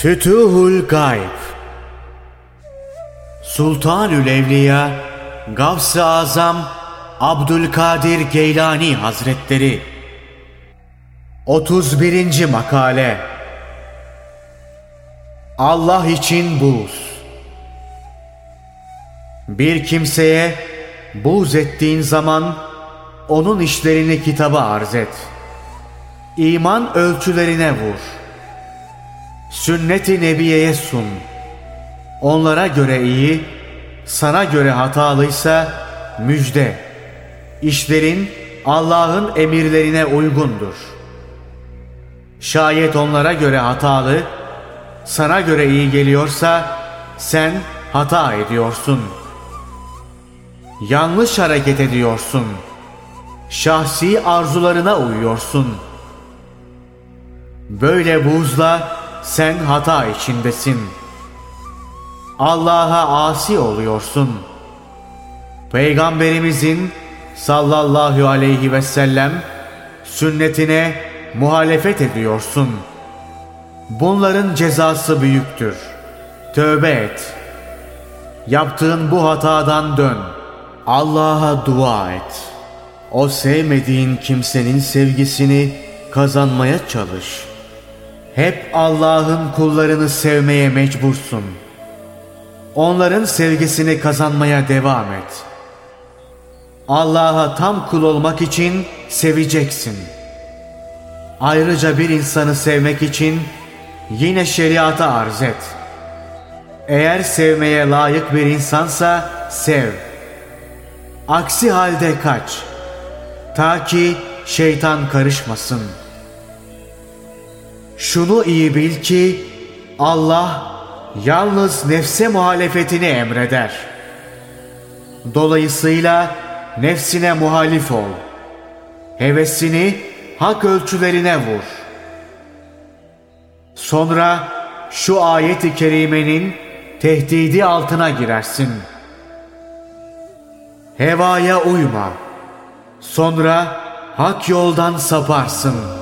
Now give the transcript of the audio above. Fütuhul Gayb Sultanül Evliya Gafs-ı Azam Abdülkadir Geylani Hazretleri 31. Makale Allah için buğz. Bir kimseye buğz ettiğin zaman onun işlerini kitaba arz et. İman ölçülerine vur. Sünnet-i Nebiye'ye sun. Onlara göre iyi, sana göre hatalıysa müjde. İşlerin Allah'ın emirlerine uygundur. Şayet onlara göre hatalı, sana göre iyi geliyorsa sen hata ediyorsun. Yanlış hareket ediyorsun. Şahsi arzularına uyuyorsun. Böyle buğzla sen hata içindesin. Allah'a asi oluyorsun. Peygamberimizin sallallahu aleyhi ve sellem sünnetine muhalefet ediyorsun. Bunların cezası büyüktür. Tövbe et. Yaptığın bu hatadan dön. Allah'a dua et. O sevmediğin kimsenin sevgisini kazanmaya çalış. Hep Allah'ın kullarını sevmeye mecbursun. Onların sevgisini kazanmaya devam et. Allah'a tam kul olmak için seveceksin. Ayrıca bir insanı sevmek için yine şeriata arz et. Eğer sevmeye layık bir insansa sev. Aksi halde kaç. Ta ki şeytan karışmasın. Şunu iyi bil ki Allah yalnız nefse muhalefetini emreder. Dolayısıyla nefsine muhalif ol. Hevesini hak ölçülerine vur. Sonra şu ayet-i kerimenin tehdidi altına girersin. Hevaya uyma. Sonra hak yoldan saparsın.